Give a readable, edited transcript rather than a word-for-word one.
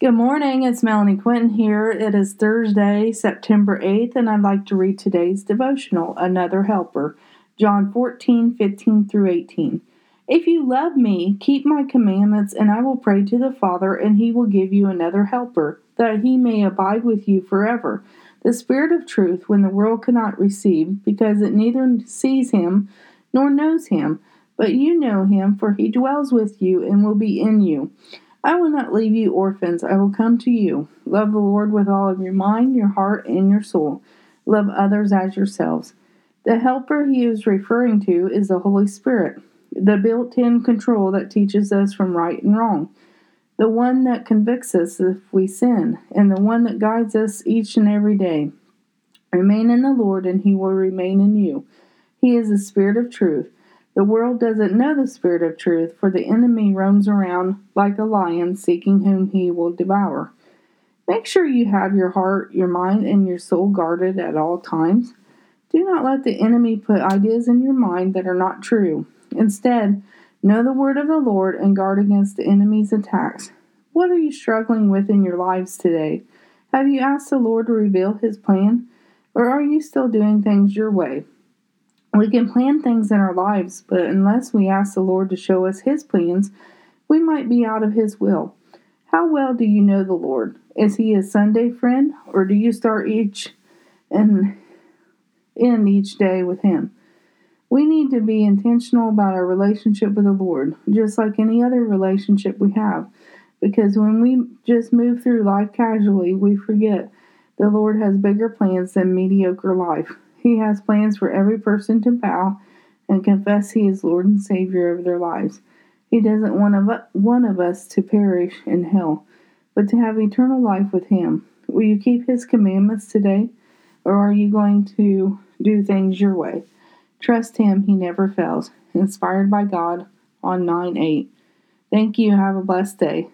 Good morning, it's Melanie Quinton here. It is Thursday, September 8th, and I'd like to read today's devotional, Another Helper, John 14:15-18. If you love me, keep my commandments, and I will pray to the Father, and he will give you another helper, that he may abide with you forever. The Spirit of truth, when the world cannot receive, because it neither sees him nor knows him, but you know him, for he dwells with you and will be in you. I will not leave you orphans. I will come to you. Love the Lord with all of your mind, your heart, and your soul. Love others as yourselves. The helper he is referring to is the Holy Spirit, the built-in control that teaches us from right and wrong, the one that convicts us if we sin, and the one that guides us each and every day. Remain in the Lord, and he will remain in you. He is the Spirit of truth. The world doesn't know the Spirit of truth, for the enemy roams around like a lion, seeking whom he will devour. Make sure you have your heart, your mind, and your soul guarded at all times. Do not let the enemy put ideas in your mind that are not true. Instead, know the word of the Lord and guard against the enemy's attacks. What are you struggling with in your lives today? Have you asked the Lord to reveal his plan, or are you still doing things your way? We can plan things in our lives, but unless we ask the Lord to show us his plans, we might be out of his will. How well do you know the Lord? Is he a Sunday friend, or do you start each and end each day with him? We need to be intentional about our relationship with the Lord, just like any other relationship we have, because when we just move through life casually, we forget the Lord has bigger plans than mediocre life. He has plans for every person to bow and confess he is Lord and Savior of their lives. He doesn't want one of us to perish in hell, but to have eternal life with him. Will you keep his commandments today, or are you going to do things your way? Trust him, he never fails. Inspired by God on 9-8. Thank you. Have a blessed day.